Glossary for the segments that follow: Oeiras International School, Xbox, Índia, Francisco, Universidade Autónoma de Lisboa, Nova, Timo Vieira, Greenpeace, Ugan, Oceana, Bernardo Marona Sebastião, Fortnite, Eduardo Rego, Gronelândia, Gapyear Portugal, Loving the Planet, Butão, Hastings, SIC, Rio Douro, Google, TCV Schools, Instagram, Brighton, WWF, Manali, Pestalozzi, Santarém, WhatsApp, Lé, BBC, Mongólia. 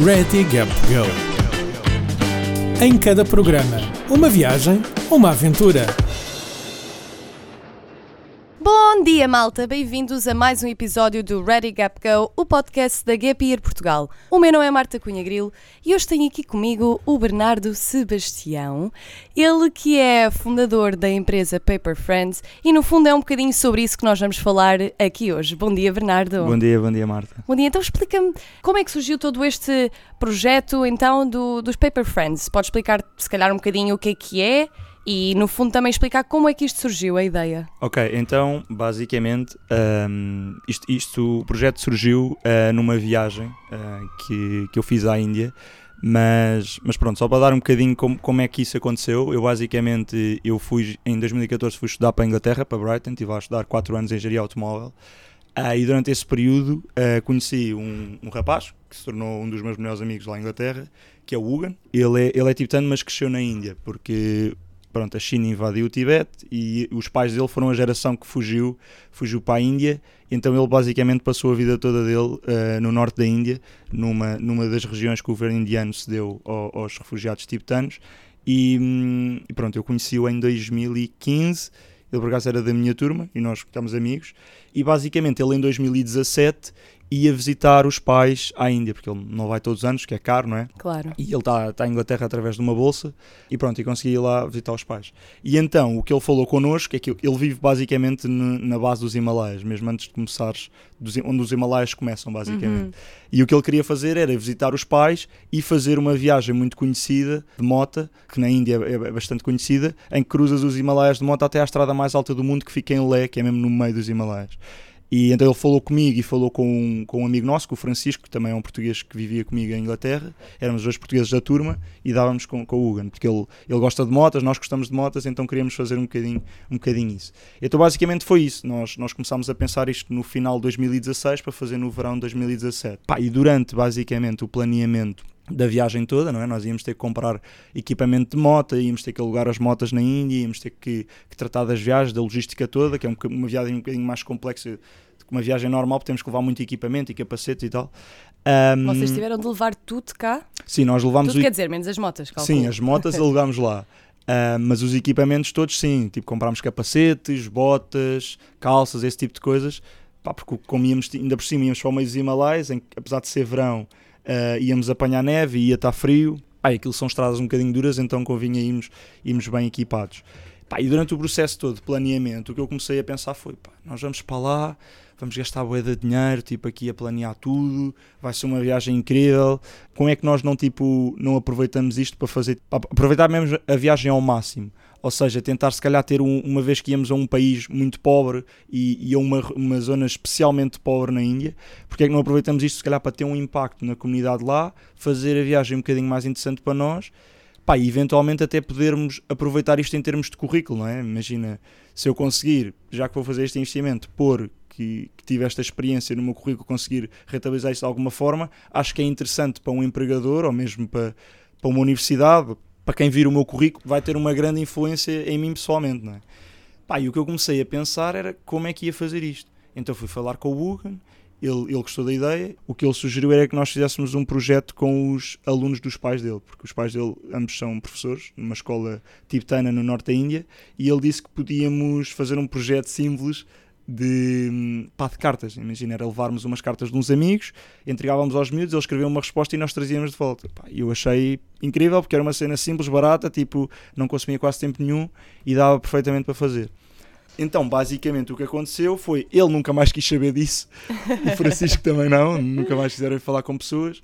Ready, Gap, Go. Em cada programa, uma viagem, uma aventura. Bom dia, malta! Bem-vindos a mais um episódio do Ready, Gap, Go, o podcast da Gapyear Portugal. O meu nome é Marta Cunha Grilo e hoje tenho aqui comigo o Bernardo Sebastião, ele que é fundador da empresa Paper Friends e no fundo é um bocadinho sobre isso que nós vamos falar aqui hoje. Bom dia, Bernardo. Bom dia, Marta. Bom dia. Então explica-me como é que surgiu todo este projeto então dos Paper Friends. Podes explicar se calhar um bocadinho o que é? E, no fundo, também explicar como é que isto surgiu, a ideia. Ok, então, basicamente, o projeto surgiu numa viagem que eu fiz à Índia, mas pronto, só para dar um bocadinho como é que isso aconteceu, eu fui, em 2014, fui estudar para a Inglaterra, para Brighton, estive a estudar 4 anos em engenharia automóvel, e durante esse período conheci um rapaz, que se tornou um dos meus melhores amigos lá em Inglaterra, que é o Ugan. Ele é tibetano, mas cresceu na Índia, porque... Pronto, a China invadiu o Tibete e os pais dele foram a geração que fugiu para a Índia, então ele basicamente passou a vida toda dele no norte da Índia, numa das regiões que o governo indiano se deu aos refugiados tibetanos e pronto, eu conheci-o em 2015, ele por acaso era da minha turma e nós ficámos amigos e basicamente ele em 2017 ia visitar os pais à Índia, porque ele não vai todos os anos, que é caro, não é? Claro. E ele está em Inglaterra através de uma bolsa e pronto, e consegui ir lá visitar os pais. E então, o que ele falou connosco é que ele vive basicamente na base dos Himalaias, mesmo antes de começares, onde os Himalaias começam basicamente. Uhum. E o que ele queria fazer era visitar os pais e fazer uma viagem muito conhecida de mota, que na Índia é bastante conhecida, em que cruzas os Himalaias de mota até à estrada mais alta do mundo, que fica em Lé, que é mesmo no meio dos Himalaias. E então ele falou comigo e falou com um amigo nosso, com o Francisco, que também é um português que vivia comigo em Inglaterra. Éramos dois portugueses da turma e dávamos com o Ugan, porque ele gosta de motas, nós gostamos de motas, então queríamos fazer um bocadinho isso. Então basicamente foi isso, nós começámos a pensar isto no final de 2016 para fazer no verão de 2017. E durante basicamente o planeamento da viagem toda, não é? Nós íamos ter que comprar equipamento de moto, íamos ter que alugar as motas na Índia, íamos ter que tratar das viagens, da logística toda, que é uma viagem um bocadinho mais complexa do que uma viagem normal, porque temos que levar muito equipamento e capacete e tal. Vocês tiveram de levar tudo cá? Sim, nós levámos... Tudo quer dizer, menos as motas, calma. Sim, as motas alugámos lá. Mas os equipamentos todos sim, tipo comprámos capacetes, botas, calças, esse tipo de coisas, porque como íamos, ainda por cima íamos para o meio dos Himalaias, em que, apesar de ser verão, íamos apanhar neve, ia estar frio, aquilo são estradas um bocadinho duras, então convinha irmos bem equipados. E durante o processo todo de planeamento, o que eu comecei a pensar foi, nós vamos para lá, vamos gastar bué de dinheiro, aqui a planear tudo, vai ser uma viagem incrível, como é que nós não aproveitamos isto para fazer, aproveitar mesmo a viagem ao máximo? Ou seja, tentar se calhar ter uma vez que íamos a um país muito pobre e a uma zona especialmente pobre na Índia, porque é que não aproveitamos isto se calhar para ter um impacto na comunidade lá, fazer a viagem um bocadinho mais interessante para nós, e eventualmente até podermos aproveitar isto em termos de currículo, não é? Imagina, se eu conseguir, já que vou fazer este investimento, pôr que tive esta experiência no meu currículo, conseguir rentabilizar isto de alguma forma, acho que é interessante para um empregador ou mesmo para uma universidade. Para quem vir o meu currículo, vai ter uma grande influência em mim pessoalmente, não é? E o que eu comecei a pensar era como é que ia fazer isto. Então fui falar com o Ugan, ele gostou da ideia, o que ele sugeriu era que nós fizéssemos um projeto com os alunos dos pais dele, porque os pais dele ambos são professores, numa escola tibetana no norte da Índia, e ele disse que podíamos fazer um projeto simples de cartas. Imagina, era levarmos umas cartas de uns amigos, entregávamos aos miúdos, eles escreviam uma resposta e nós trazíamos de volta. Eu achei incrível porque era uma cena simples, barata, não consumia quase tempo nenhum e dava perfeitamente para fazer. Então, basicamente, o que aconteceu foi, ele nunca mais quis saber disso, o Francisco também não, nunca mais quiseram falar com pessoas.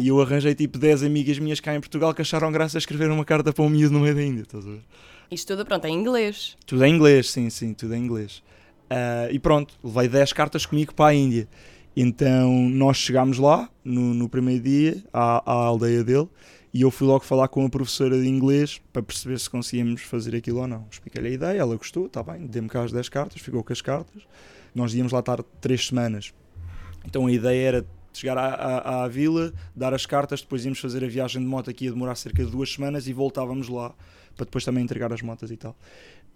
E eu arranjei 10 amigas minhas cá em Portugal que acharam graça a escrever uma carta para um miúdo no meio da Índia, estás a ver? Isto tudo, pronto, é em inglês? Tudo em inglês, sim, tudo em inglês. E pronto, levei 10 cartas comigo para a Índia. Então nós chegámos lá no primeiro dia à aldeia dele e eu fui logo falar com a professora de inglês para perceber se conseguíamos fazer aquilo ou não. Expliquei-lhe a ideia, ela gostou, está bem, deu-me cá as 10 cartas, ficou com as cartas. Nós íamos lá estar 3 semanas. Então a ideia era chegar à vila, dar as cartas, depois íamos fazer a viagem de moto, que ia demorar cerca de 2 semanas, e voltávamos lá para depois também entregar as motas e tal.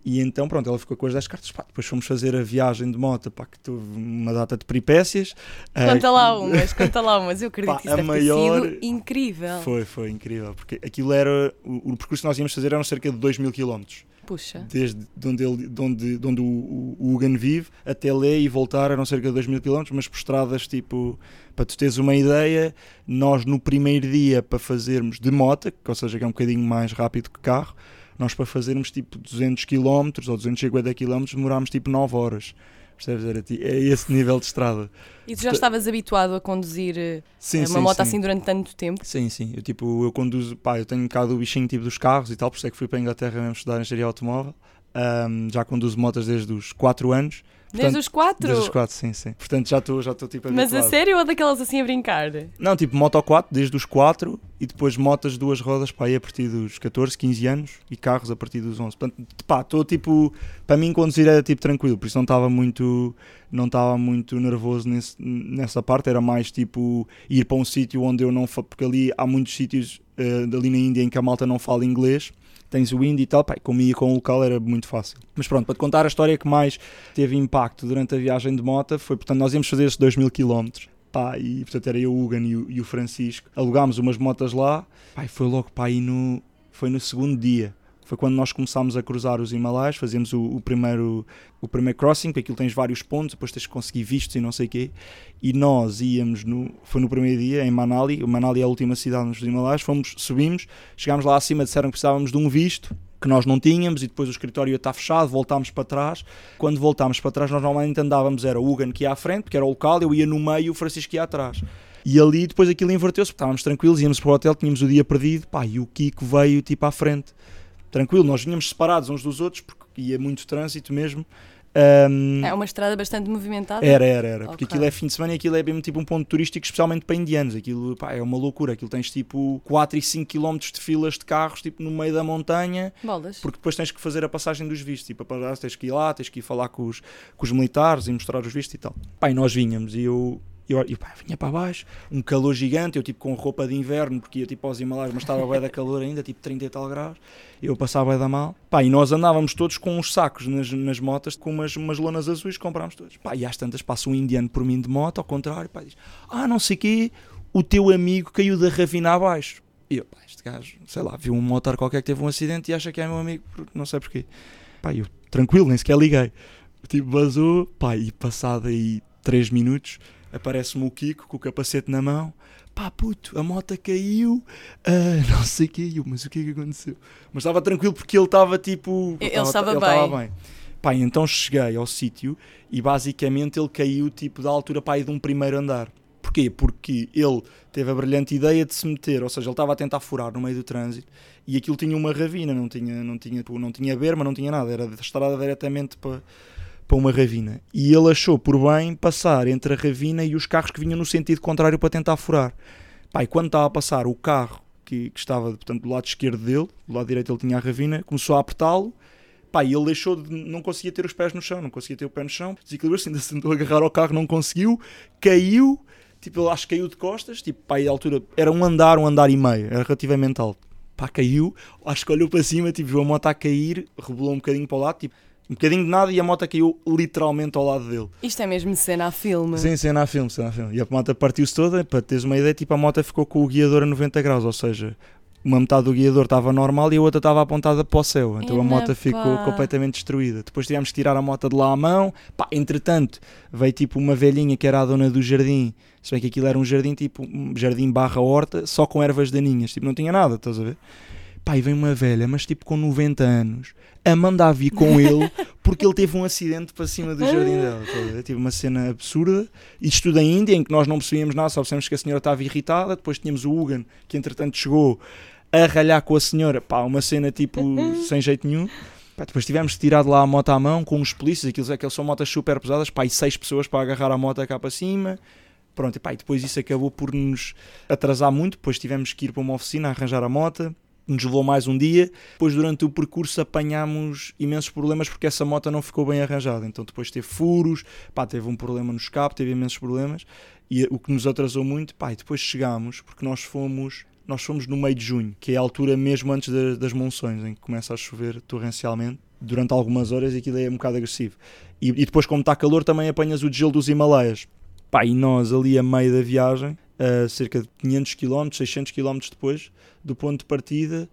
E então, pronto, ela ficou com as 10 cartas, pá, depois fomos fazer a viagem de moto, pá, que teve uma data de peripécias. Conta lá umas, eu acredito que isso deve ter sido incrível. Foi incrível, porque aquilo era, o percurso que nós íamos fazer eram cerca de 2.000 km. Puxa. Desde de onde o Ugan vive até Lé e voltar eram cerca de 2.000 km, mas por estradas, tipo, para tu teres uma ideia, nós no primeiro dia para fazermos de moto, ou seja, que é um bocadinho mais rápido que carro, nós para fazermos tipo 200 km ou 250 km demorámos tipo 9 horas. Percebes? É esse nível de estrada. E tu já estavas habituado a conduzir uma moto assim durante tanto tempo? Sim. Eu conduzo, pá, eu tenho um bocado o bichinho tipo dos carros e tal, por isso é que fui para a Inglaterra mesmo estudar engenharia automóvel. Já conduzo motas desde os 4 anos. Portanto, desde os 4? Desde os 4, sim. Portanto, já estou tipo habituado. Mas a sério ou daquelas assim a brincar? Não, tipo moto 4, desde os 4 e depois motas 2 rodas, pá, aí a partir dos 14, 15 anos e carros a partir dos 11. Portanto, pá, estou tipo... Para mim conduzir era tipo tranquilo, por isso não estava muito nervoso nessa parte, era mais tipo ir para um sítio onde eu não falo, porque ali há muitos sítios ali na Índia em que a malta não fala inglês. Tens o índio e tal, pá, como ia com o local era muito fácil. Mas pronto, para te contar a história que mais teve impacto durante a viagem de moto foi, portanto, nós íamos fazer esses 2.000 km, pá, e portanto era eu, o Ugan e o Francisco, alugámos umas motas lá, pá, e foi logo, pá, e foi no segundo dia, foi quando nós começámos a cruzar os Himalaias, fazíamos o primeiro crossing, porque aquilo tens vários pontos, depois tens que conseguir vistos e não sei o quê, e nós íamos, foi no primeiro dia, em Manali. Manali é a última cidade nos Himalaias, subimos, chegámos lá acima, disseram que precisávamos de um visto, que nós não tínhamos, e depois o escritório está fechado, voltámos para trás. Quando voltámos para trás, nós normalmente andávamos, era o Ugan que ia à frente, porque era o local, eu ia no meio e o Francisco ia atrás. E ali depois aquilo inverteu-se, porque estávamos tranquilos, íamos para o hotel, tínhamos o dia perdido, pá, e o Kiko veio tipo à frente. Tranquilo, nós vinhamos separados uns dos outros, porque ia muito trânsito mesmo. É uma estrada bastante movimentada? Era, porque aquilo é fim de semana e aquilo é mesmo tipo um ponto turístico, especialmente para indianos. Aquilo, pá, é uma loucura, aquilo tens tipo 4 e 5 km de filas de carros tipo no meio da montanha. Bolas. Porque depois tens que fazer a passagem dos vistos, tipo, tens que ir lá, tens que ir falar com os militares e mostrar os vistos e tal. Pá, e nós vinhamos e eu pá, vinha para baixo, um calor gigante, eu tipo com roupa de inverno, porque ia tipo aos Himalaias, mas estava bem da calor ainda, tipo 30 e tal graus, eu passava bem da mal, pá, e nós andávamos todos com uns sacos nas motas, com umas lonas azuis, comprámos todos, pá, e às tantas passa um indiano por mim de moto, ao contrário, pá, diz, não sei o quê, o teu amigo caiu da ravina abaixo, e eu, pá, este gajo, sei lá, viu um motar qualquer que teve um acidente e acha que é meu amigo, não sei porquê, pá, eu, tranquilo, nem sequer liguei, tipo, vazou, pá, e passado aí 3 minutos, aparece-me o Kiko com o capacete na mão, pá, puto, a moto caiu, não sei o que, mas o que é que aconteceu? Mas estava tranquilo porque ele estava tipo... Ele estava bem. Pá, então cheguei ao sítio e basicamente ele caiu tipo da altura, pá, de um primeiro andar. Porquê? Porque ele teve a brilhante ideia de se meter, ou seja, ele estava a tentar furar no meio do trânsito e aquilo tinha uma ravina, não tinha berma, não tinha nada, era estrada diretamente para uma ravina, e ele achou por bem passar entre a ravina e os carros que vinham no sentido contrário para tentar furar. Pá, e quando estava a passar o carro que estava, portanto, do lado esquerdo dele, do lado direito ele tinha a ravina, começou a apertá-lo, pá, e ele deixou de, não conseguia ter os pés no chão, desequilibrou-se, ainda se tentou agarrar ao carro, não conseguiu, caiu, tipo, ele acho que caiu de costas, tipo, pá, e a altura era um andar e meio, era relativamente alto, pá, caiu, acho que olhou para cima, tipo, viu a moto a cair, rebolou um bocadinho para o lado, tipo, um bocadinho de nada, e a moto caiu literalmente ao lado dele. Isto é mesmo cena a filme. Sim, cena a filme. E a moto partiu-se toda, para teres uma ideia, tipo, a moto ficou com o guiador a 90 graus, ou seja, uma metade do guiador estava normal e a outra estava apontada para o céu. Então a moto ficou completamente destruída. Depois tivemos que tirar a moto de lá à mão. Pá, entretanto, veio tipo uma velhinha que era a dona do jardim. Se bem que aquilo era um jardim, tipo, um jardim barra horta, só com ervas daninhas. Tipo, não tinha nada, estás a ver? Pá, e vem uma velha, mas tipo com 90 anos, a mandar vir com ele, porque ele teve um acidente para cima do jardim dela. Tive uma cena absurda. Isto da Índia, em que nós não percebíamos nada, só percebemos que a senhora estava irritada. Depois tínhamos o Ugan, que entretanto chegou a ralhar com a senhora. Pá, uma cena tipo sem jeito nenhum. Pá, depois tivemos que tirar de lá a moto à mão, com os polícias, aqueles são motas super pesadas, pá, e 6 pessoas para agarrar a moto cá para cima. Pronto, e depois isso acabou por nos atrasar muito. Depois tivemos que ir para uma oficina a arranjar a moto. Nos levou mais um dia, depois durante o percurso apanhámos imensos problemas porque essa moto não ficou bem arranjada, então depois teve furos, pá, teve um problema no escape, teve imensos problemas, e o que nos atrasou muito, pá, e depois chegámos, porque nós fomos no meio de junho, que é a altura mesmo antes das monções, em que começa a chover torrencialmente, durante algumas horas, aquilo é um bocado agressivo. E depois, como está calor, também apanhas o degelo dos Himalaias. Pá, e nós ali a meio da viagem, cerca de 500 km, 600 km depois do ponto de partida,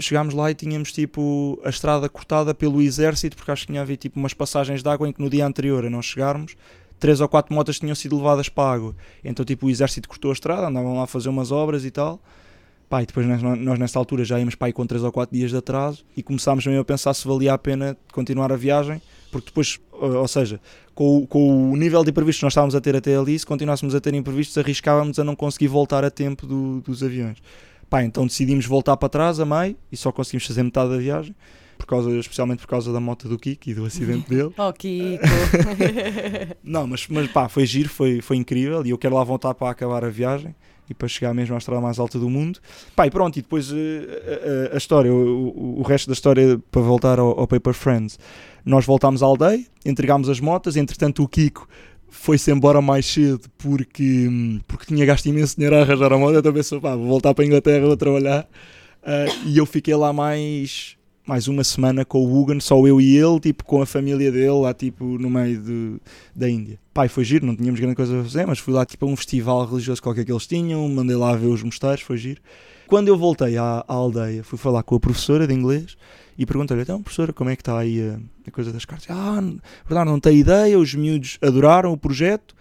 chegámos lá e tínhamos tipo a estrada cortada pelo exército, porque acho que tinha havido tipo umas passagens de água em que no dia anterior a nós chegarmos 3 ou 4 motas tinham sido levadas para a água, então tipo o exército cortou a estrada, andavam lá a fazer umas obras e tal. Pá, e depois nós nessa altura já íamos para aí com 3 ou 4 dias de atraso e começámos mesmo a pensar se valia a pena continuar a viagem, porque depois, ou seja, com o nível de imprevistos que nós estávamos a ter até ali, se continuássemos a ter imprevistos arriscávamos a não conseguir voltar a tempo dos aviões. Pá, então decidimos voltar para trás a meio e só conseguimos fazer metade da viagem, especialmente por causa da moto do Kiko e do acidente dele. Oh, Kiko! Não, mas pá, foi giro, foi incrível, e eu quero lá voltar para acabar a viagem e para chegar mesmo à estrada mais alta do mundo. Pá, e pronto, e depois a história, o resto da história, para voltar ao Paper Friends. Nós voltámos à aldeia, entregámos as motas, entretanto o Kiko foi-se embora mais cedo porque tinha gasto imenso dinheiro a arranjar a moto. Eu também pensei, pá, vou voltar para a Inglaterra, vou trabalhar. E eu fiquei lá mais uma semana com o Ugan, só eu e ele, tipo, com a família dele, lá tipo no meio da Índia. Pá, foi giro, não tínhamos grande coisa a fazer, mas fui lá tipo a um festival religioso qualquer que eles tinham, mandei lá ver os mosteiros, foi giro. Quando eu voltei à aldeia, fui falar com a professora de inglês e perguntei-lhe, então professora, como é que está aí a coisa das cartas? Bernardo, não tem ideia, os miúdos adoraram o projeto,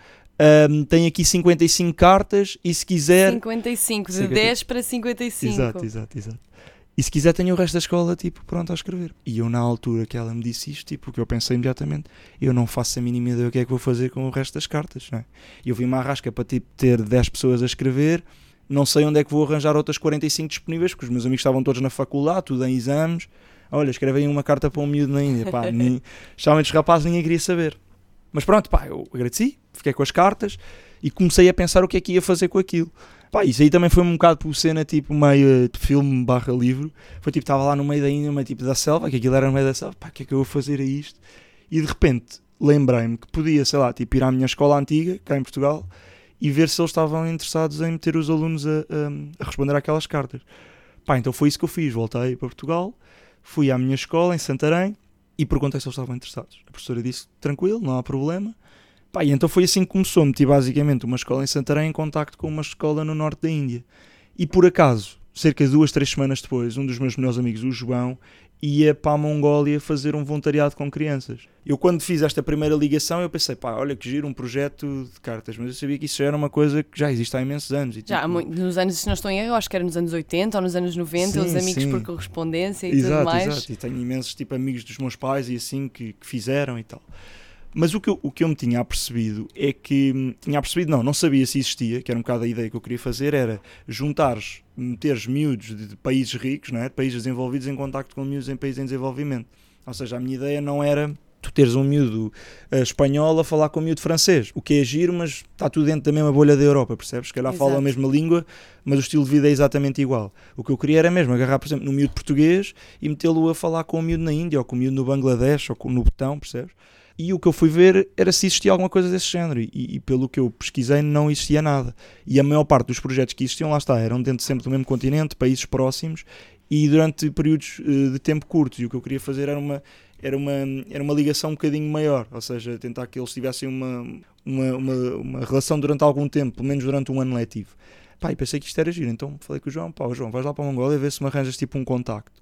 tem aqui 55 cartas e se quiser... 55, de 10 para 55. Exato. E se quiser tenho o resto da escola, tipo, pronto, a escrever. E eu, na altura que ela me disse isto, tipo, o que eu pensei imediatamente, eu não faço a mínima ideia o que é que vou fazer com o resto das cartas, não é? Eu vi uma arrasca para, tipo, ter 10 pessoas a escrever, não sei onde é que vou arranjar outras 45 disponíveis, porque os meus amigos estavam todos na faculdade, tudo em exames. Olha, escreve aí uma carta para um miúdo na Índia, pá, chamavam-lhes rapazes, ninguém queria saber. Mas pronto, pá, eu agradeci, fiquei com as cartas e comecei a pensar o que é que ia fazer com aquilo. Pá, isso aí também foi um bocado por cena, tipo, meio de filme barra livro. Foi tipo, estava lá no meio da Índia, meio tipo da selva, que aquilo era no meio da selva, pá, o que é que eu vou fazer a isto? E de repente, lembrei-me que podia, sei lá, tipo, ir à minha escola antiga, cá em Portugal, e ver se eles estavam interessados em meter os alunos a responder àquelas cartas. Pá, então foi isso que eu fiz, voltei para Portugal, fui à minha escola em Santarém e perguntei se eles estavam interessados. A professora disse, tranquilo, não há problema. Pá, e então foi assim que começou, meti basicamente uma escola em Santarém em contacto com uma escola no norte da Índia. E por acaso, cerca de 2-3 semanas depois, um dos meus melhores amigos, o João, ia para a Mongólia fazer um voluntariado com crianças. Eu quando fiz esta primeira ligação, eu pensei, pá, olha que giro, um projeto de cartas, mas eu sabia que isso já era uma coisa que já existe há imensos anos. E, tipo, já, nos anos, se não estou em erro, acho que era nos anos 80 ou nos anos 90, sim, os amigos sim, por correspondência e exato, tudo mais. Exato, e tenho imensos tipo, amigos dos meus pais e assim que fizeram e tal. Mas o que eu me tinha apercebido é que... não sabia se existia, que era um bocado a ideia que eu queria fazer, era juntares, meteres miúdos de países ricos, não é? De países desenvolvidos em contacto com miúdos em países em desenvolvimento. Ou seja, a minha ideia não era tu teres um miúdo espanhol a falar com um miúdo francês, o que é giro, mas está tudo dentro da mesma bolha da Europa, percebes? Que lá fala a mesma língua, mas o estilo de vida é exatamente igual. O que eu queria era mesmo agarrar, por exemplo, no miúdo português e metê-lo a falar com um miúdo na Índia, ou com um miúdo no Bangladesh, ou no Butão, percebes? E o que eu fui ver era se existia alguma coisa desse género e pelo que eu pesquisei não existia nada, e a maior parte dos projetos que existiam, lá está, eram dentro sempre do mesmo continente, países próximos e durante períodos de tempo curtos, e o que eu queria fazer era uma ligação um bocadinho maior, ou seja, tentar que eles tivessem uma relação durante algum tempo, pelo menos durante um ano letivo. Pá, e pensei que isto era giro, então falei com o João, pá, João, vais lá para a Mongólia e vê se me arranjas tipo um contacto.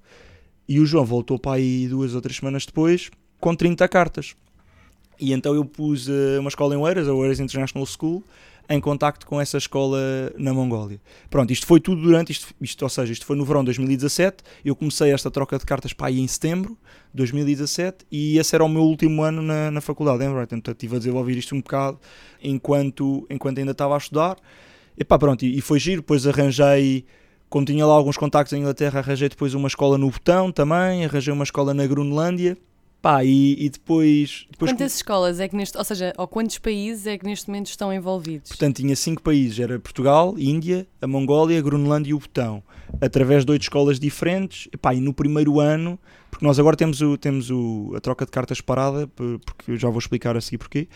E o João voltou para aí 2 ou 3 semanas depois com 30 cartas. E então eu pus uma escola em Oeiras, a Oeiras International School, em contacto com essa escola na Mongólia. Pronto, isto foi tudo durante, ou seja, isto foi no verão de 2017, eu comecei esta troca de cartas para aí em setembro de 2017 e esse era o meu último ano na faculdade, em Brighton, portanto estive a desenvolver isto um bocado enquanto ainda estava a estudar. E pá, pronto, e foi giro, depois arranjei... Como tinha lá alguns contactos em Inglaterra, arranjei depois uma escola no Butão também, arranjei uma escola na Gronelândia. Pá, e depois... Quantas escolas é que ou quantos países é que neste momento estão envolvidos? Portanto, tinha 5 países, era Portugal, Índia, a Mongólia, a Gronelândia e o Butão, através de 8 escolas diferentes. E, pá, e no primeiro ano, porque nós agora temos a troca de cartas parada, porque eu já vou explicar a seguir porquê,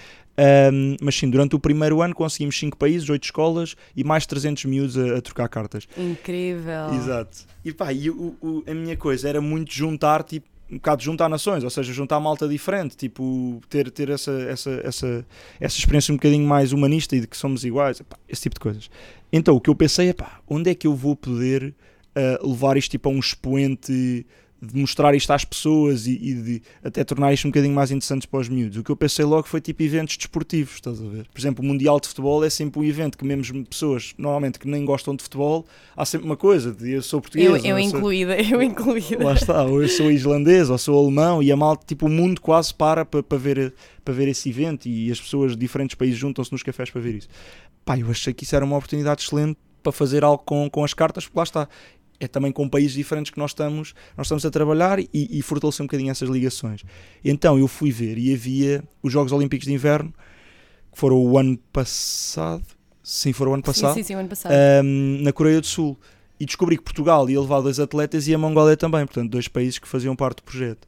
mas sim, durante o primeiro ano conseguimos 5 países, 8 escolas e mais 300 miúdos a trocar cartas. Incrível! Exato. E pá, a minha coisa era muito juntar, tipo, um bocado juntar nações, ou seja, juntar malta diferente, tipo, ter essa experiência um bocadinho mais humanista e de que somos iguais, pá, esse tipo de coisas. Então o que eu pensei é, pá, onde é que eu vou poder levar isto tipo a um expoente, de mostrar isto às pessoas e de até tornar isto um bocadinho mais interessante para os miúdos. O que eu pensei logo foi tipo eventos desportivos, estás a ver? Por exemplo, o Mundial de Futebol é sempre um evento que mesmo pessoas, normalmente, que nem gostam de futebol, há sempre uma coisa de eu sou português. Eu incluída. Lá está, ou eu sou islandês, ou sou alemão, e a malta, tipo, o mundo quase para ver esse evento e as pessoas de diferentes países juntam-se nos cafés para ver isso. Pá, eu achei que isso era uma oportunidade excelente para fazer algo com as cartas, porque lá está, é também com países diferentes que nós estamos a trabalhar e fortalecer um bocadinho essas ligações. Então eu fui ver e havia os Jogos Olímpicos de Inverno, que foram o ano passado, na Coreia do Sul, e descobri que Portugal ia levar 2 atletas e a Mongólia também, portanto 2 países que faziam parte do projeto.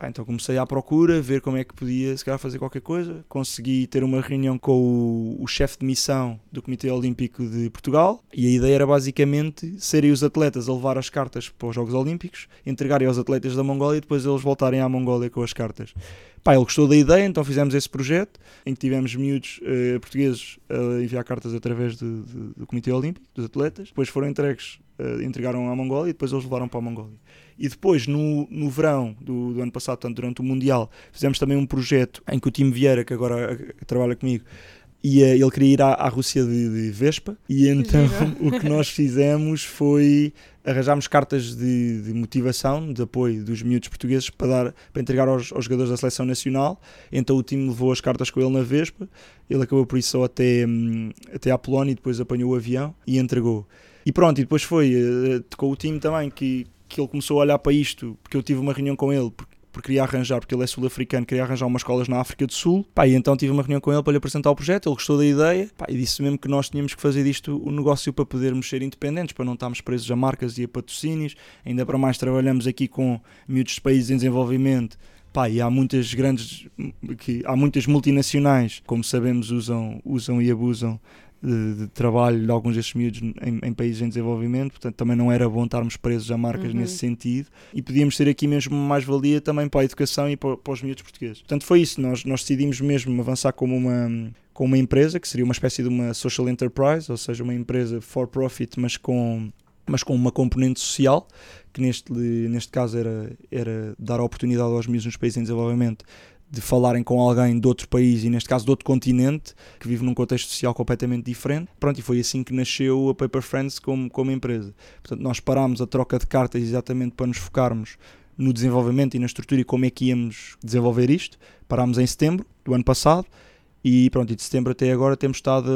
Pá, então comecei à procura, ver como é que podia, se calhar, fazer qualquer coisa. Consegui ter uma reunião com o chefe de missão do Comitê Olímpico de Portugal e a ideia era basicamente serem os atletas a levar as cartas para os Jogos Olímpicos, entregarem aos atletas da Mongólia e depois eles voltarem à Mongólia com as cartas. Pá, ele gostou da ideia, então fizemos esse projeto em que tivemos miúdos portugueses a enviar cartas através do Comitê Olímpico, dos atletas. Depois foram entregues, entregaram à Mongólia e depois eles levaram para a Mongólia. E depois, no verão do ano passado, portanto, durante o Mundial, fizemos também um projeto em que o Timo Vieira, que agora trabalha comigo, ele queria ir à Rússia de Vespa. E então o que nós fizemos foi arranjámos cartas de motivação, de apoio dos miúdos portugueses para entregar aos jogadores da seleção nacional. Então o time levou as cartas com ele na Vespa, ele acabou por isso só até à Polónia e depois apanhou o avião e entregou. E pronto, e depois foi com o time também que ele começou a olhar para isto, porque eu tive uma reunião com ele, porque queria arranjar, porque ele é sul-africano, queria arranjar umas escolas na África do Sul. Pá, e então tive uma reunião com ele para lhe apresentar o projeto, ele gostou da ideia, pá, e disse mesmo que nós tínhamos que fazer disto um negócio para podermos ser independentes, para não estarmos presos a marcas e a patrocínios, ainda para mais trabalhamos aqui com miúdos de países em desenvolvimento. Pá, e há muitas multinacionais, como sabemos, usam e abusam de trabalho de alguns destes miúdos em países em desenvolvimento, portanto também não era bom estarmos presos a marcas nesse sentido e podíamos ter aqui mesmo mais-valia também para a educação e para os miúdos portugueses. Portanto foi isso, nós decidimos mesmo avançar como uma empresa, que seria uma espécie de uma social enterprise, ou seja, uma empresa for-profit, mas com uma componente social, que neste caso era dar a oportunidade aos miúdos nos países em desenvolvimento de falarem com alguém de outro país e neste caso de outro continente, que vive num contexto social completamente diferente. Pronto, e foi assim que nasceu a Paper Friends como empresa. Portanto, nós parámos a troca de cartas exatamente para nos focarmos no desenvolvimento e na estrutura e como é que íamos desenvolver isto. Parámos em setembro do ano passado e pronto, e de setembro até agora temos estado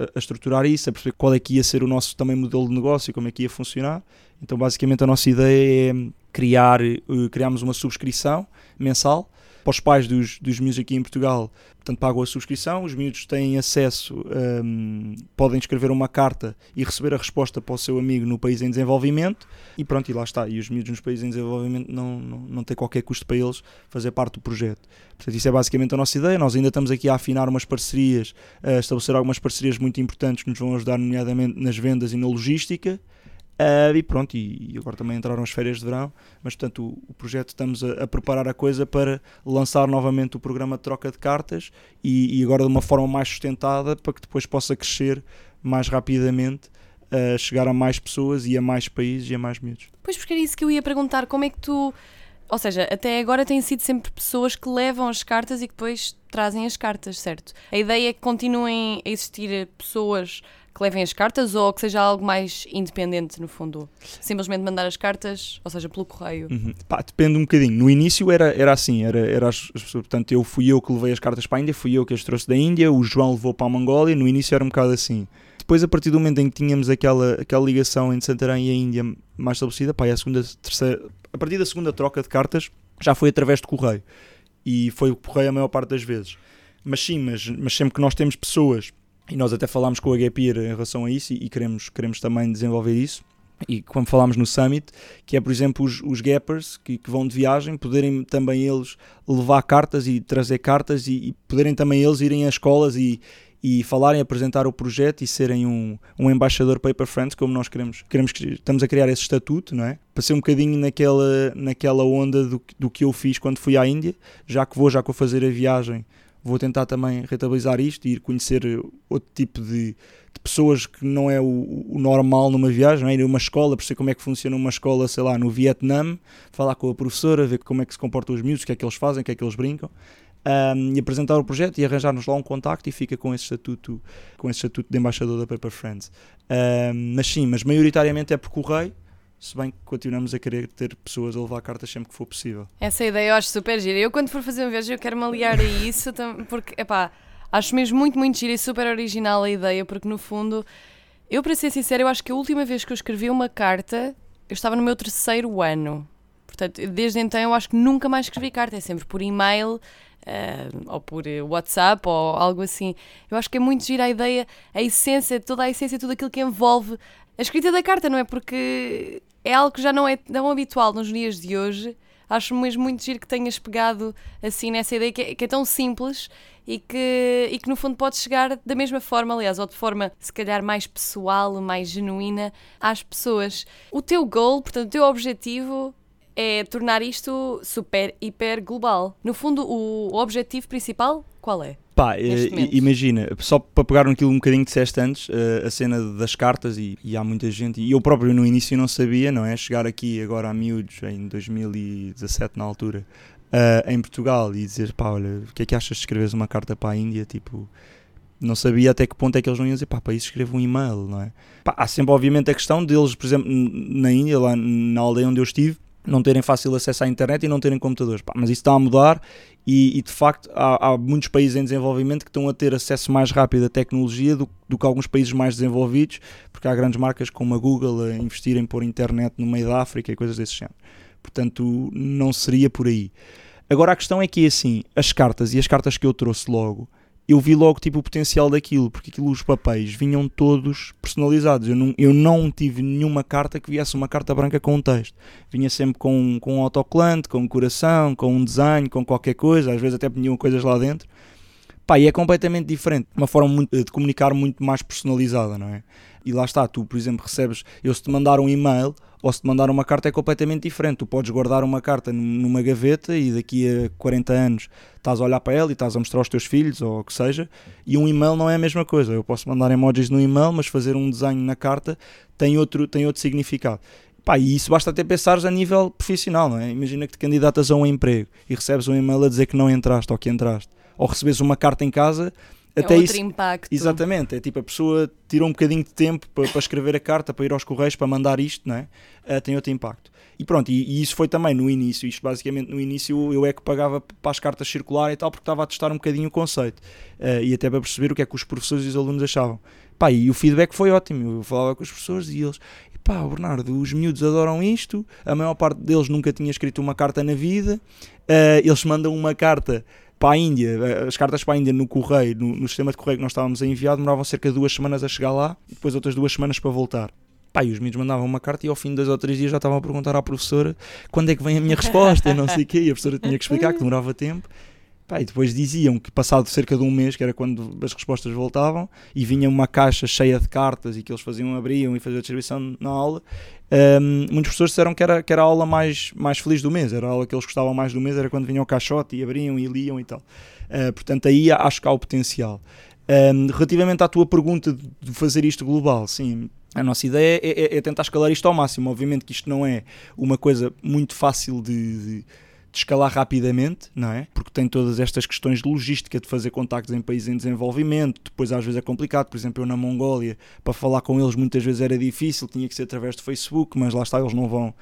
a estruturar isso, a perceber qual é que ia ser o nosso também modelo de negócio e como é que ia funcionar. Então basicamente a nossa ideia é criámos uma subscrição mensal. Para os pais dos miúdos aqui em Portugal, portanto, pagam a subscrição, os miúdos têm acesso, podem escrever uma carta e receber a resposta para o seu amigo no país em desenvolvimento e pronto, e lá está. E os miúdos nos países em desenvolvimento não têm qualquer custo para eles fazer parte do projeto. Portanto, isso é basicamente a nossa ideia. Nós ainda estamos aqui a afinar umas parcerias, a estabelecer algumas parcerias muito importantes que nos vão ajudar nomeadamente nas vendas e na logística. E pronto, e agora também entraram as férias de verão, mas portanto o projeto estamos a preparar a coisa para lançar novamente o programa de troca de cartas e agora de uma forma mais sustentada para que depois possa crescer mais rapidamente, chegar a mais pessoas e a mais países e a mais miúdos. Pois, porque era isso que eu ia perguntar, como é que tu... Ou seja, até agora têm sido sempre pessoas que levam as cartas e que depois trazem as cartas, certo? A ideia é que continuem a existir pessoas que levem as cartas ou que seja algo mais independente, no fundo? Simplesmente mandar as cartas, ou seja, pelo correio? Uhum. Pá, depende um bocadinho. No início era assim, era as pessoas, portanto, fui eu que levei as cartas para a Índia, fui eu que as trouxe da Índia, o João levou para a Mongólia, no início era um bocado assim. Depois, a partir do momento em que tínhamos aquela ligação entre Santarém e a Índia mais estabelecida, pá, a partir da segunda troca de cartas já foi através de correio. E foi o correio a maior parte das vezes. Mas sim, mas sempre que nós temos pessoas, e nós até falámos com a Gapyear em relação a isso, e queremos também desenvolver isso, e quando falámos no Summit, que é, por exemplo, os Gapers que vão de viagem, poderem também eles levar cartas e trazer cartas e poderem também eles irem às escolas e e falarem, apresentar o projeto e serem um embaixador Paper Friends, como nós queremos. Estamos a criar esse estatuto, não é? Passei um bocadinho naquela onda do que eu fiz quando fui à Índia, já que vou fazer a viagem, vou tentar também rentabilizar isto e ir conhecer outro tipo de pessoas que não é o normal numa viagem, não é? Ir a uma escola, perceber como é que funciona uma escola, sei lá, no Vietnã, falar com a professora, ver como é que se comportam os miúdos, o que é que eles fazem, o que é que eles brincam, e apresentar o projeto e arranjar-nos lá um contacto e fica com esse estatuto de embaixador da Paper Friends. Mas maioritariamente é por correio, se bem que continuamos a querer ter pessoas a levar cartas sempre que for possível. Essa ideia eu acho super gira. Eu, quando for fazer uma viagem, eu quero me aliar a isso, porque, acho mesmo muito, muito gira e super original a ideia, porque, no fundo, eu, para ser sincera, eu acho que a última vez que eu escrevi uma carta, eu estava no meu 3º ano. Portanto, desde então, eu acho que nunca mais escrevi carta, é sempre por e-mail, ou por WhatsApp ou algo assim. Eu acho que é muito gira a ideia, toda a essência, tudo aquilo que envolve a escrita da carta, não é? Porque é algo que já não é tão habitual nos dias de hoje. Acho mesmo muito giro que tenhas pegado assim nessa ideia que é tão simples e que no fundo pode chegar da mesma forma, aliás, ou de forma se calhar mais pessoal, mais genuína às pessoas. O teu goal, portanto, o teu objetivo é tornar isto super, hiper global. No fundo, o objetivo principal qual é? Imagina, só para pegar aquilo um bocadinho que disseste antes, a cena das cartas, e há muita gente, e eu próprio no início não sabia, não é? Chegar aqui agora a miúdos, em 2017 na altura, em Portugal, e dizer, olha, o que é que achas de escreveres uma carta para a Índia, não sabia até que ponto é que eles não iam dizer, para isso escrevo um e-mail, não é? Há sempre, obviamente, a questão deles, por exemplo, na Índia, lá na aldeia onde eu estive, não terem fácil acesso à internet e não terem computadores. Mas isso está a mudar e de facto, há muitos países em desenvolvimento que estão a ter acesso mais rápido à tecnologia do que alguns países mais desenvolvidos, porque há grandes marcas como a Google a investirem por internet no meio da África e coisas desse género. Portanto, não seria por aí. Agora, a questão é que é assim, as cartas que eu trouxe logo, eu vi logo o potencial daquilo, porque os papéis vinham todos personalizados. Eu não tive nenhuma carta que viesse uma carta branca com um texto. Vinha sempre com um autocolante, com um coração, com um desenho, com qualquer coisa. Às vezes até punham coisas lá dentro. E é completamente diferente. Uma forma de comunicar muito mais personalizada, não é? E lá está, tu, por exemplo, recebes... se te mandar um e-mail ou se te mandar uma carta é completamente diferente. Tu podes guardar uma carta numa gaveta e daqui a 40 anos estás a olhar para ela e estás a mostrar aos teus filhos ou o que seja, e um e-mail não é a mesma coisa. Eu posso mandar emojis no e-mail, mas fazer um desenho na carta tem outro significado. E isso basta até pensares a nível profissional, não é? Imagina que te candidatas a um emprego e recebes um e-mail a dizer que não entraste ou que entraste, ou recebes uma carta em casa... Até outro isso, impacto. Exatamente, é a pessoa tirou um bocadinho de tempo para escrever a carta, para ir aos correios, para mandar isto, não é? Tem outro impacto. E pronto, e isso foi também no início, isto basicamente no início eu é que pagava para as cartas circular e tal, porque estava a testar um bocadinho o conceito, e até para perceber o que é que os professores e os alunos achavam. E o feedback foi ótimo, eu falava com os professores e eles... Bernardo, os miúdos adoram isto, a maior parte deles nunca tinha escrito uma carta na vida, eles mandam uma carta... para a Índia, as cartas para a Índia no correio, no sistema de correio que nós estávamos a enviar, demoravam cerca de 2 semanas a chegar lá e depois outras 2 semanas para voltar. E os miúdos mandavam uma carta e ao fim de 2 ou 3 dias já estavam a perguntar à professora quando é que vem a minha resposta, não sei o quê, e a professora tinha que explicar que demorava tempo. E depois diziam que passado cerca de um mês, que era quando as respostas voltavam, e vinha uma caixa cheia de cartas e que eles abriam e faziam a distribuição na aula, muitos professores disseram que era a aula mais feliz do mês, era a aula que eles gostavam mais do mês, era quando vinham ao caixote e abriam e liam e tal. Portanto, aí acho que há o potencial. Relativamente à tua pergunta de fazer isto global, sim, a nossa ideia é tentar escalar isto ao máximo. Obviamente que isto não é uma coisa muito fácil de escalar rapidamente, não é? Porque tem todas estas questões de logística, de fazer contactos em países em desenvolvimento, depois às vezes é complicado, por exemplo, eu na Mongólia, para falar com eles muitas vezes era difícil, tinha que ser através do Facebook, mas lá está, eles não vão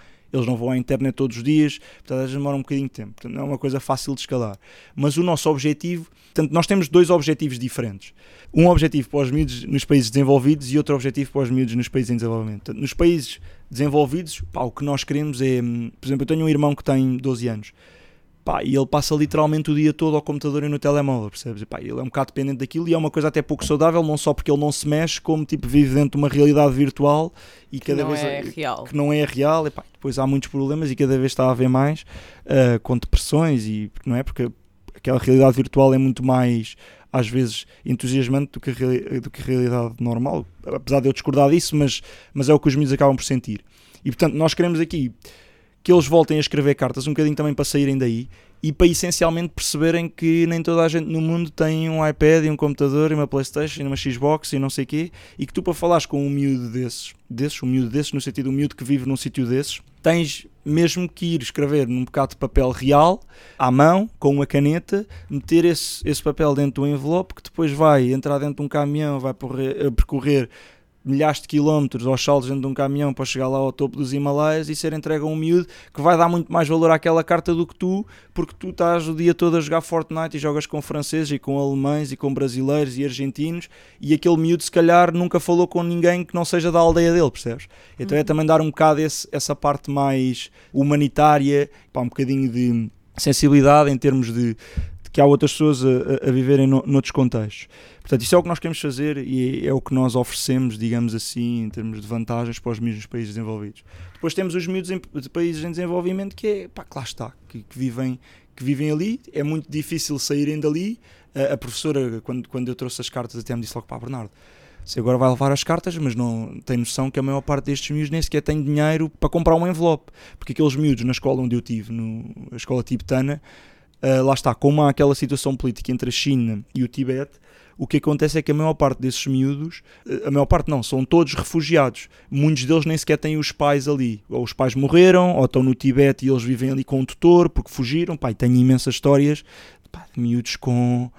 à internet todos os dias, portanto às vezes demora um bocadinho de tempo, portanto não é uma coisa fácil de escalar. Mas o nosso objetivo, portanto nós temos 2 objetivos diferentes, um objetivo para os miúdos nos países desenvolvidos e outro objetivo para os miúdos nos países em desenvolvimento. Portanto, nos países desenvolvidos, o que nós queremos é, por exemplo, eu tenho um irmão que tem 12 anos, e ele passa literalmente o dia todo ao computador e no telemóvel, percebes? Ele é um bocado dependente daquilo e é uma coisa até pouco saudável, não só porque ele não se mexe, como vive dentro de uma realidade virtual e cada vez que não é real. Depois há muitos problemas e cada vez está a haver mais, com depressões, e não é? Porque porque a realidade virtual é muito mais, às vezes, entusiasmante do que a realidade normal, apesar de eu discordar disso, mas é o que os miúdos acabam por sentir. E, portanto, nós queremos aqui que eles voltem a escrever cartas, um bocadinho também para saírem daí e para essencialmente perceberem que nem toda a gente no mundo tem um iPad e um computador e uma Playstation e uma Xbox e não sei o quê, e que tu para falares com um miúdo desses, no sentido um miúdo que vive num sítio desses, tens mesmo que ir escrever num bocado de papel real, à mão, com uma caneta, meter esse papel dentro de um envelope que depois vai entrar dentro de um caminhão, vai percorrer milhares de quilómetros aos saltos dentro de um caminhão para chegar lá ao topo dos Himalaias e ser entregue a um miúdo que vai dar muito mais valor àquela carta do que tu, porque tu estás o dia todo a jogar Fortnite e jogas com franceses e com alemães e com brasileiros e argentinos, e aquele miúdo se calhar nunca falou com ninguém que não seja da aldeia dele, percebes? Então é também dar um bocado essa parte mais humanitária, pá, um bocadinho de sensibilidade em termos de que há outras pessoas a viverem noutros contextos. Portanto, isso é o que nós queremos fazer e é o que nós oferecemos, digamos assim, em termos de vantagens para os miúdos dos países desenvolvidos. Depois temos os miúdos de países em desenvolvimento que é, pá, que lá está, que vivem ali, é muito difícil saírem dali. A professora, quando eu trouxe as cartas, até me disse logo, pá, Bernardo, você agora vai levar as cartas, mas não tem noção que a maior parte destes miúdos nem sequer tem dinheiro para comprar um envelope, porque aqueles miúdos na escola onde eu tive, a escola tibetana, lá está, como há aquela situação política entre a China e o Tibete, o que acontece é que a maior parte desses miúdos, a maior parte não, são todos refugiados. Muitos deles nem sequer têm os pais ali. Ou os pais morreram, ou estão no Tibete e eles vivem ali com um tutor porque fugiram. Pá, tenho imensas histórias de miúdos com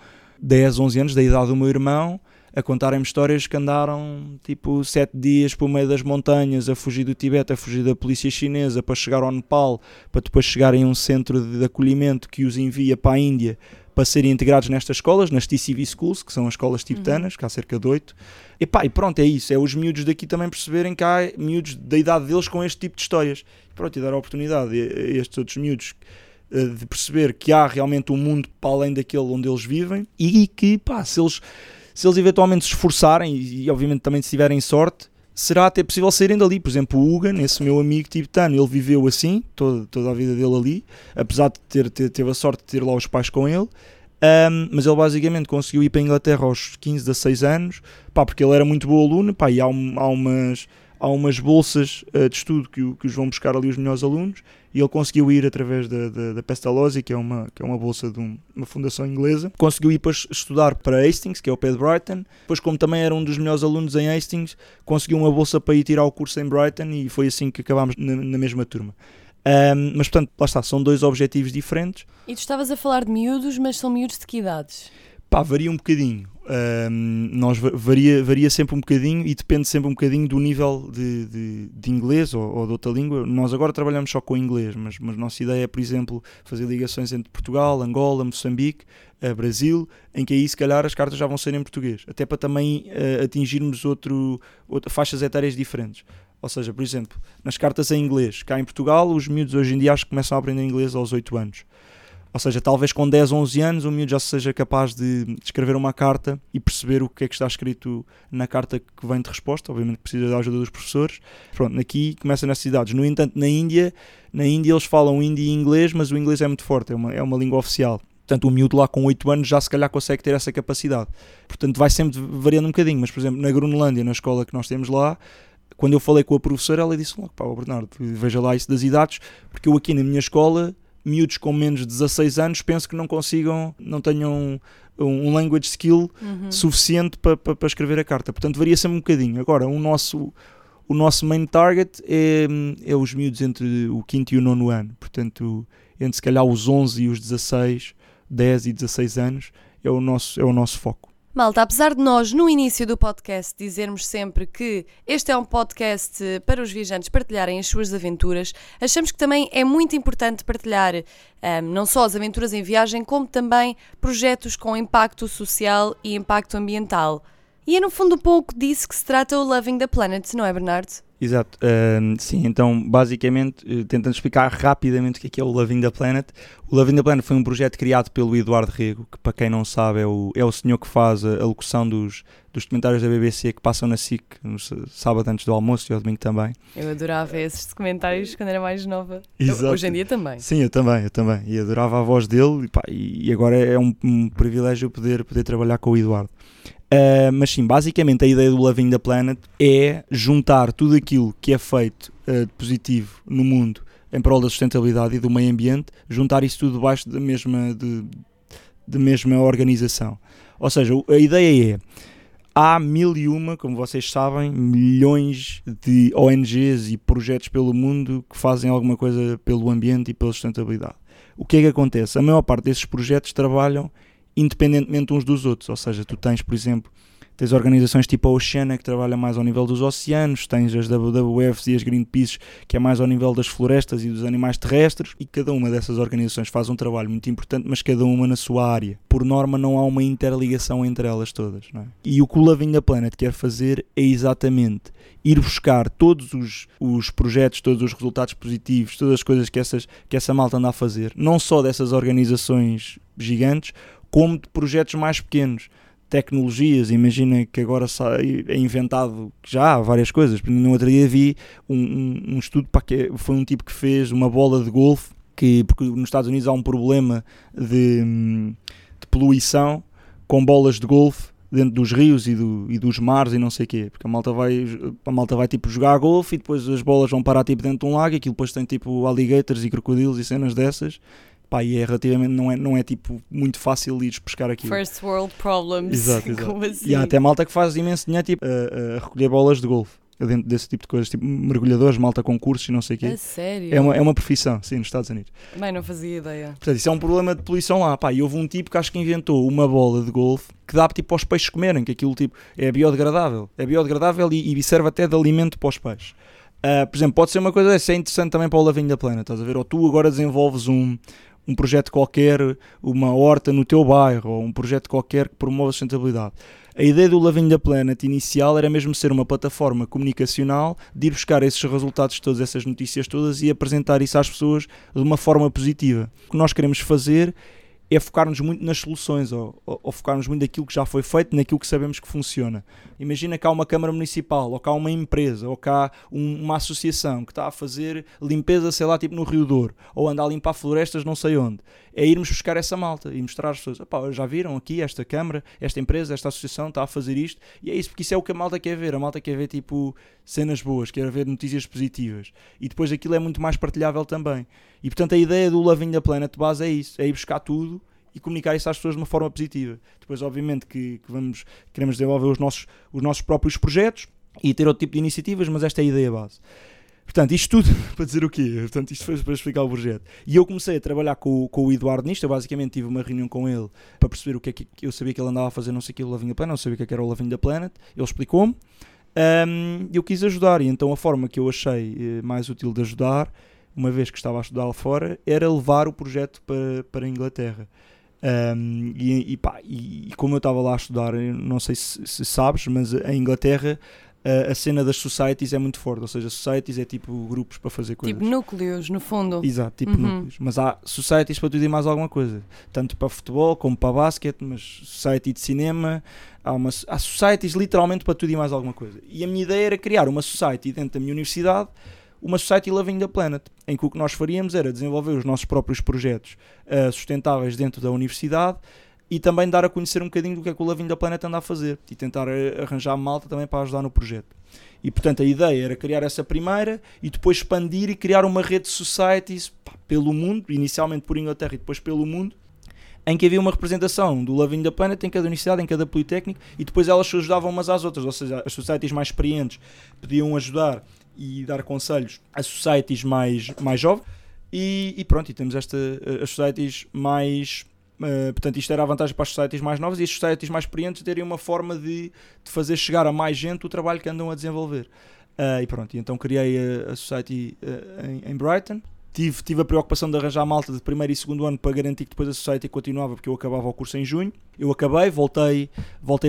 10, 11 anos, da idade do meu irmão, a contarem-me histórias que andaram tipo 7 dias por meio das montanhas a fugir do Tibete, a fugir da polícia chinesa para chegar ao Nepal, para depois chegarem a um centro de acolhimento que os envia para a Índia, para serem integrados nestas escolas, nas TCV Schools, que são as escolas tibetanas, que há cerca de 8. E pá, e pronto, é isso. É os miúdos daqui também perceberem que há miúdos da idade deles com este tipo de histórias. E pronto, e dar a oportunidade a estes outros miúdos de perceber que há realmente um mundo para além daquele onde eles vivem e que, pá, se eles eventualmente se esforçarem e obviamente também se tiverem sorte, será até possível saírem dali. Por exemplo, o Ugan, esse meu amigo tibetano, ele viveu assim, toda a vida dele ali, apesar de teve a sorte de ter lá os pais com ele, mas ele basicamente conseguiu ir para a Inglaterra aos 15, 16 anos, pá, porque ele era muito bom aluno, pá, e há umas bolsas de estudo que os vão buscar ali os melhores alunos, e ele conseguiu ir através da Pestalozzi, que é uma bolsa de uma fundação inglesa, conseguiu ir para estudar para Hastings, que é o pé de Brighton. Depois, como também era um dos melhores alunos em Hastings, conseguiu uma bolsa para ir tirar o curso em Brighton, e foi assim que acabámos na mesma turma. Mas portanto, lá está, são dois objetivos diferentes. E tu estavas a falar de miúdos, mas são miúdos de que idades? Pá, varia um bocadinho, varia sempre um bocadinho e depende sempre um bocadinho do nível de inglês ou de outra língua. Nós agora trabalhamos só com inglês, mas nossa ideia é, por exemplo, fazer ligações entre Portugal, Angola, Moçambique, Brasil, em que aí se calhar as cartas já vão ser em português, até para também atingirmos outras faixas etárias diferentes. Ou seja, por exemplo, nas cartas em inglês, cá em Portugal, os miúdos hoje em dia acho que começam a aprender inglês aos 8 anos. Ou seja, talvez com 10, 11 anos o miúdo já seja capaz de escrever uma carta e perceber o que é que está escrito na carta que vem de resposta. Obviamente precisa da ajuda dos professores. Pronto, aqui começa nessas idades. No entanto, na Índia eles falam hindi e inglês, mas o inglês é muito forte, é uma língua oficial. Portanto, o miúdo lá com 8 anos já se calhar consegue ter essa capacidade. Portanto, vai sempre variando um bocadinho. Mas, por exemplo, na Gronelândia, na escola que nós temos lá, quando eu falei com a professora, ela disse logo, pá, Bernardo, veja lá isso das idades, porque eu aqui na minha escola, miúdos com menos de 16 anos, penso que não tenham um language skill suficiente para escrever a carta. Portanto, varia sempre um bocadinho. Agora, o nosso main target é os miúdos entre o 5º e o 9º ano. Portanto, entre se calhar os 11 e os 16, 10 e 16 anos, é o nosso foco. Malta, apesar de nós no início do podcast dizermos sempre que este é um podcast para os viajantes partilharem as suas aventuras, achamos que também é muito importante partilhar não só as aventuras em viagem, como também projetos com impacto social e impacto ambiental. E é no fundo um pouco disso que se trata o Loving the Planet, não é, Bernardo? Exato, sim, então basicamente, tentando explicar rapidamente o que é o Loving the Planet. O Loving the Planet foi um projeto criado pelo Eduardo Rego, que para quem não sabe é o senhor que faz a locução dos documentários da BBC que passam na SIC, no sábado antes do almoço e ao domingo também. Eu adorava esses documentários quando era mais nova. Exato. Hoje em dia também. Sim, eu também, e adorava a voz dele e agora é um privilégio poder trabalhar com o Eduardo. Mas sim, basicamente a ideia do Loving the Planet é juntar tudo aquilo que é feito de positivo no mundo em prol da sustentabilidade e do meio ambiente, juntar isso tudo debaixo da mesma organização. Ou seja, a ideia é, há mil e uma, como vocês sabem, milhões de ONGs e projetos pelo mundo que fazem alguma coisa pelo ambiente e pela sustentabilidade. O que é que acontece? A maior parte desses projetos trabalham independentemente uns dos outros, ou seja, tu tens, por exemplo, tens organizações tipo a Oceana, que trabalha mais ao nível dos oceanos, tens as WWF e as Greenpeace, que é mais ao nível das florestas e dos animais terrestres, e cada uma dessas organizações faz um trabalho muito importante, mas cada uma na sua área. Por norma não há uma interligação entre elas todas, não é? E o que o Loving the Planet quer fazer é exatamente ir buscar todos os projetos, todos os resultados positivos, todas as coisas que essa malta anda a fazer, não só dessas organizações gigantes, como de projetos mais pequenos, tecnologias. Imagina que agora é inventado, já há várias coisas. No outro dia vi um estudo, foi um tipo que fez uma bola de golfe, porque nos Estados Unidos há um problema de poluição com bolas de golfe dentro dos rios e dos mares e não sei o quê, porque a malta vai tipo jogar golfe e depois as bolas vão parar tipo dentro de um lago e aquilo depois tem tipo alligators e crocodilos e cenas dessas. Pá, e é relativamente, não é tipo muito fácil ir pescar aquilo. First world problems. Exato. Como assim? E há até malta que faz imenso dinheiro tipo, a recolher bolas de golfe, dentro desse tipo de coisas, tipo mergulhadores, malta com cursos e não sei o quê. É sério? É uma profissão, sim, nos Estados Unidos. Bem, não fazia ideia. Portanto, isso é um problema de poluição lá. Pá, e houve um tipo que acho que inventou uma bola de golfe que dá tipo aos peixes comerem, que aquilo tipo é biodegradável. É biodegradável e serve até de alimento para os peixes. Por exemplo, pode ser uma coisa, isso é interessante também para o Loving the Planet, estás a ver? Ou tu agora desenvolves um projeto qualquer, uma horta no teu bairro, ou um projeto qualquer que promove a sustentabilidade. A ideia do Loving the Planet inicial era mesmo ser uma plataforma comunicacional de ir buscar esses resultados todos, essas notícias todas, e apresentar isso às pessoas de uma forma positiva. O que nós queremos fazer é focar-nos muito nas soluções, ou focar-nos muito naquilo que já foi feito, naquilo que sabemos que funciona. Imagina que há uma Câmara Municipal, ou que há uma empresa, ou que há uma associação que está a fazer limpeza, sei lá, tipo no Rio Douro, ou anda a limpar florestas não sei onde. É irmos buscar essa malta e mostrar às pessoas, já viram aqui esta Câmara, esta empresa, esta associação está a fazer isto, e é isso, porque isso é o que a malta quer ver. A malta quer ver tipo cenas boas, quer ver notícias positivas. E depois aquilo é muito mais partilhável também. E portanto a ideia do Loving the Planet de base é isso, é ir buscar tudo, e comunicar isso às pessoas de uma forma positiva. Depois, obviamente, queremos desenvolver os nossos próprios projetos e ter outro tipo de iniciativas, mas esta é a ideia base. Portanto, isto tudo para dizer o quê? Portanto, isto foi para explicar o projeto. E eu comecei a trabalhar com o Eduardo nisto. Eu basicamente tive uma reunião com ele para perceber o que é que eu sabia que ele andava a fazer, não sei o que, o Loving the Planet, não sabia o que era o Loving the Planet. Ele explicou-me. Eu quis ajudar, e então a forma que eu achei mais útil de ajudar, uma vez que estava a estudar lá fora, era levar o projeto para a Inglaterra. Como eu estava lá a estudar, não sei se sabes, mas a Inglaterra, a cena das societies é muito forte. Ou seja, societies é tipo grupos para fazer coisas. Tipo núcleos, no fundo. Exato, tipo núcleos. Mas há societies para tudo e mais alguma coisa. Tanto para futebol como para basquete, mas society de cinema. Há societies literalmente para tudo e mais alguma coisa. E a minha ideia era criar uma society dentro da minha universidade, uma Society Loving the Planet, em que o que nós faríamos era desenvolver os nossos próprios projetos sustentáveis dentro da universidade e também dar a conhecer um bocadinho do que é que o Loving the Planet anda a fazer e tentar arranjar malta também para ajudar no projeto. E portanto a ideia era criar essa primeira e depois expandir e criar uma rede de societies pelo mundo, inicialmente por Inglaterra e depois pelo mundo, em que havia uma representação do Loving the Planet em cada universidade, em cada politécnico, e depois elas se ajudavam umas às outras, ou seja, as societies mais experientes podiam ajudar e dar conselhos a societies mais jovens, e pronto, e temos as societies mais... portanto, isto era a vantagem para as societies mais novas, e as societies mais experientes terem uma forma de fazer chegar a mais gente o trabalho que andam a desenvolver. E pronto, e então criei a society em Brighton. Tive a preocupação de arranjar malta de primeiro e segundo ano para garantir que depois a Society continuava, porque eu acabava o curso em junho. Eu acabei, voltei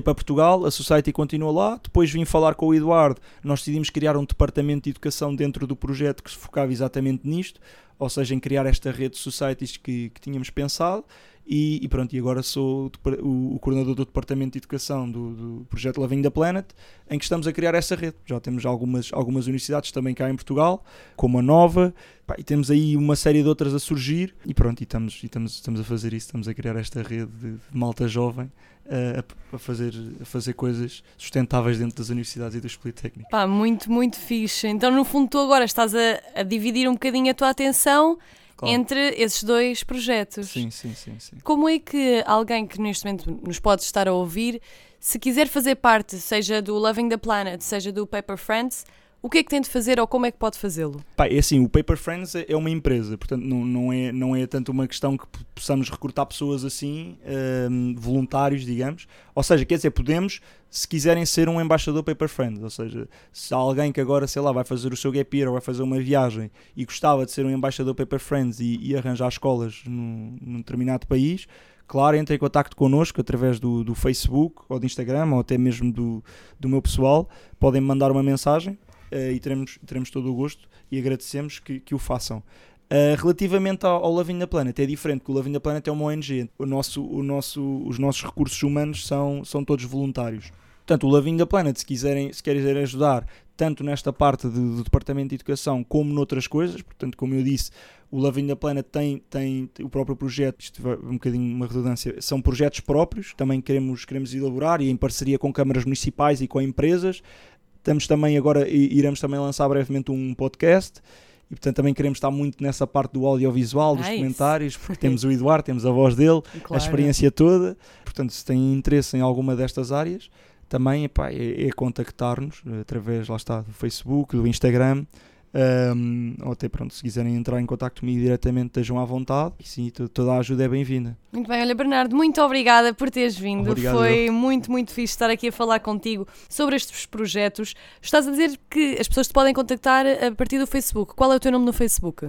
para Portugal, a Society continuou lá, depois vim falar com o Eduardo. Nós decidimos criar um departamento de educação dentro do projeto que se focava exatamente nisto, ou seja, em criar esta rede de societies que tínhamos pensado. E pronto, e agora sou o coordenador do Departamento de Educação do projeto Loving the Planet, em que estamos a criar essa rede. Já temos algumas universidades também cá em Portugal, como a Nova, e temos aí uma série de outras a surgir. E pronto, e estamos a fazer isso, estamos a criar esta rede de malta jovem a fazer coisas sustentáveis dentro das universidades e dos politécnicos. Pá, muito, muito fixe. Então, no fundo, tu agora estás a dividir um bocadinho a tua atenção... Claro. Entre esses dois projetos. Sim. Como é que alguém que neste momento nos pode estar a ouvir, se quiser fazer parte, seja do Loving the Planet, seja do Paper Friends, o que é que tem de fazer ou como é que pode fazê-lo? Pá, é assim, o Paper Friends é uma empresa, portanto não é tanto uma questão que possamos recrutar pessoas assim, voluntários, digamos. Ou seja, quer dizer, podemos, se quiserem ser um embaixador Paper Friends, ou seja, se há alguém que agora, sei lá, vai fazer o seu Gapyear ou vai fazer uma viagem e gostava de ser um embaixador Paper Friends e arranjar escolas num determinado país, claro, entre em contacto connosco através do Facebook ou do Instagram ou até mesmo do meu pessoal, podem mandar uma mensagem e teremos todo o gosto e agradecemos que o façam. Relativamente ao Loving the Planet, é diferente, porque o Loving the Planet é uma ONG. Os nossos recursos humanos são todos voluntários. Portanto, o Loving the Planet, se quiserem ajudar, tanto nesta parte do Departamento de Educação como noutras coisas, portanto, como eu disse, o Loving the Planet tem o próprio projeto, isto é um bocadinho uma redundância, são projetos próprios, também queremos elaborar e em parceria com câmaras municipais e com empresas. Estamos também agora, iremos também lançar brevemente um podcast e portanto também queremos estar muito nessa parte do audiovisual, dos comentários, porque temos o Eduardo, temos a voz dele, claro, a experiência toda. Portanto, se têm interesse em alguma destas áreas, também epá, é contactar-nos através, lá está, do Facebook, do Instagram, ou até pronto, se quiserem entrar em contacto comigo diretamente, estejam à vontade e sim, toda a ajuda é bem-vinda. Muito bem, olha Bernardo, muito obrigada por teres vindo. Obrigado, foi muito, muito fixe estar aqui a falar contigo sobre estes projetos. Estás a dizer que as pessoas te podem contactar a partir do Facebook, qual é o teu nome no Facebook?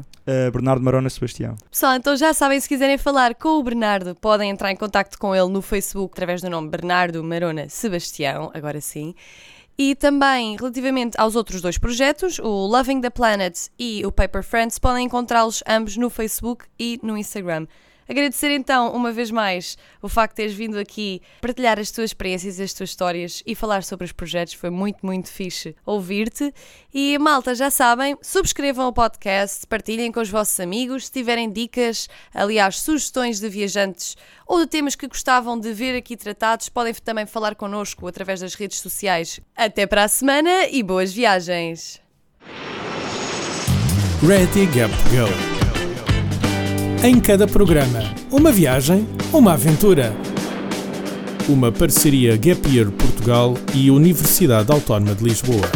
Bernardo Marona Sebastião. Pessoal, então já sabem, se quiserem falar com o Bernardo podem entrar em contacto com ele no Facebook através do nome Bernardo Marona Sebastião, agora sim. E também, relativamente aos outros dois projetos, o Loving the Planet e o Paper Friends, podem encontrá-los ambos no Facebook e no Instagram. Agradecer então, uma vez mais, o facto de teres vindo aqui partilhar as tuas experiências, as tuas histórias e falar sobre os projetos. Foi muito, muito fixe ouvir-te. E, malta, já sabem, subscrevam o podcast, partilhem com os vossos amigos. Se tiverem dicas, aliás, sugestões de viajantes ou de temas que gostavam de ver aqui tratados, podem também falar connosco através das redes sociais. Até para a semana e boas viagens! Ready, Gap, Go! Em cada programa, uma viagem, uma aventura. Uma parceria Gapyear Portugal e Universidade Autónoma de Lisboa.